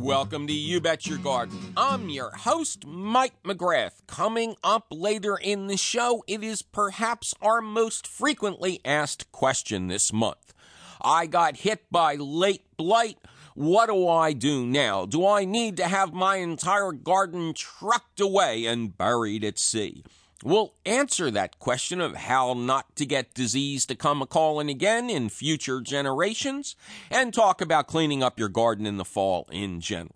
Welcome to You Bet Your Garden. I'm your host, Mike McGrath. Coming up later in the show, it is perhaps our most frequently asked question this month. I got hit by late blight. What do I do now? Do I need to have my entire garden trucked away and buried at sea? We'll answer that question of how not to get disease to come a-calling again in future generations and talk about cleaning up your garden in the fall in general.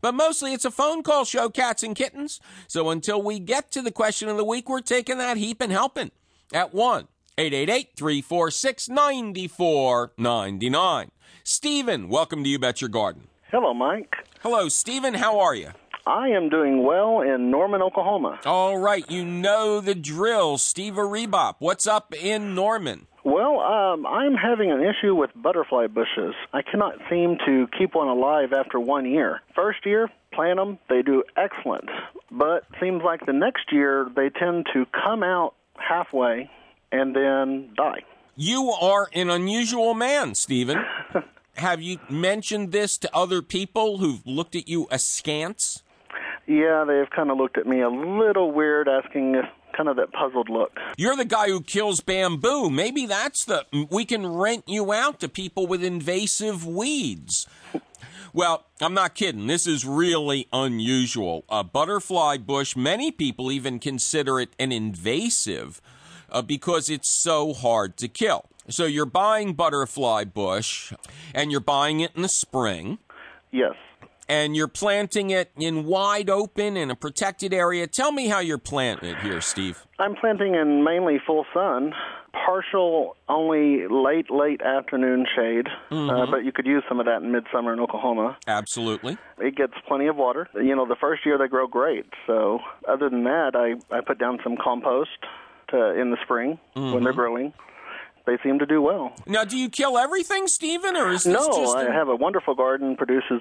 But mostly it's a phone call show, cats and kittens. So until we get to the question of the week, we're taking that heap and helping at 1-888-346-9499. Stephen, welcome to You Bet Your Garden. Hello, Mike. Hello, Stephen. How are you? I am doing well in Norman, Oklahoma. All right. You know the drill. Steve Aribop, what's up in Norman? Well, I'm having an issue with butterfly bushes. I cannot seem to keep one alive after one year. First year, plant them. They do excellent. But seems like the next year, they tend to come out halfway and then die. You are an unusual man, Stephen. Have you mentioned this to other people who've looked at you askance? Yeah, they've kind of looked at me a little weird, asking kind of that puzzled look. You're the guy who kills bamboo. Maybe that's we can rent you out to people with invasive weeds. Well, I'm not kidding. This is really unusual. A butterfly bush, many people even consider it an invasive because it's so hard to kill. So you're buying butterfly bush, and you're buying it in the spring. Yes. And you're planting it in wide open in a protected area. Tell me how you're planting it here, Steve. I'm planting in mainly full sun, partial only late afternoon shade, but you could use some of that in midsummer in Oklahoma. Absolutely. It gets plenty of water. You know, the first year they grow great. So other than that, I put down some compost in the spring when they're growing. They seem to do well. Now, do you kill everything, Stephen, or is this I have a wonderful garden, produces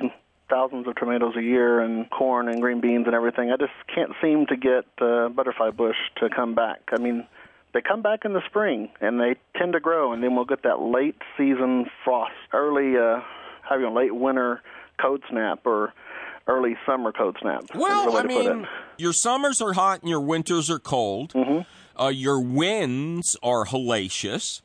thousands of tomatoes a year and corn and green beans and everything. I just can't seem to get butterfly bush to come back. I mean, they come back in the spring, and they tend to grow, and then we'll get that late-season frost, late winter cold snap or early summer cold snap. Well, I mean, your summers are hot and your winters are cold. Your winds are hellacious.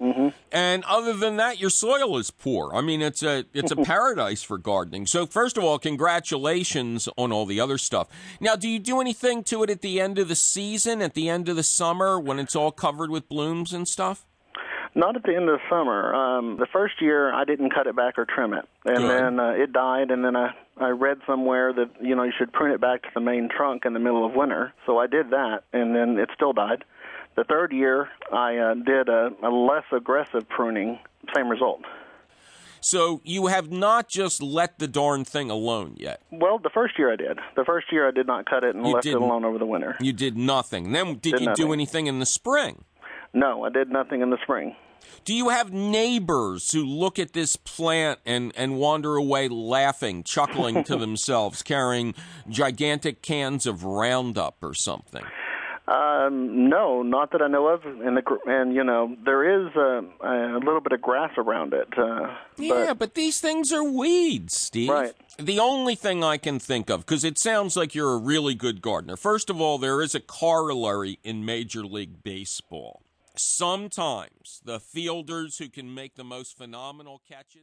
And other than that, your soil is poor. I mean, it's a paradise for gardening. So first of all, congratulations on all the other stuff. Now, do you do anything to it at the end of the season, at the end of the summer, when it's all covered with blooms and stuff? Not at the end of the summer. The first year, I didn't cut it back or trim it. And then it died, and then I read somewhere that, you know, you should prune it back to the main trunk in the middle of winter. So I did that, and then it still died. The third year, I did a less aggressive pruning. Same result. So you have not just let the darn thing alone yet. Well, the first year I did. The first year I did not cut it and left it alone over the winter. You did nothing. Then did you do anything in the spring? No, I did nothing in the spring. Do you have neighbors who look at this plant and wander away laughing, chuckling to themselves, carrying gigantic cans of Roundup or something? No, not that I know of. And you know, there is a little bit of grass around it. But these things are weeds, Steve. Right. The only thing I can think of, because it sounds like you're a really good gardener. First of all, there is a corollary in Major League Baseball. Sometimes the fielders who can make the most phenomenal catches.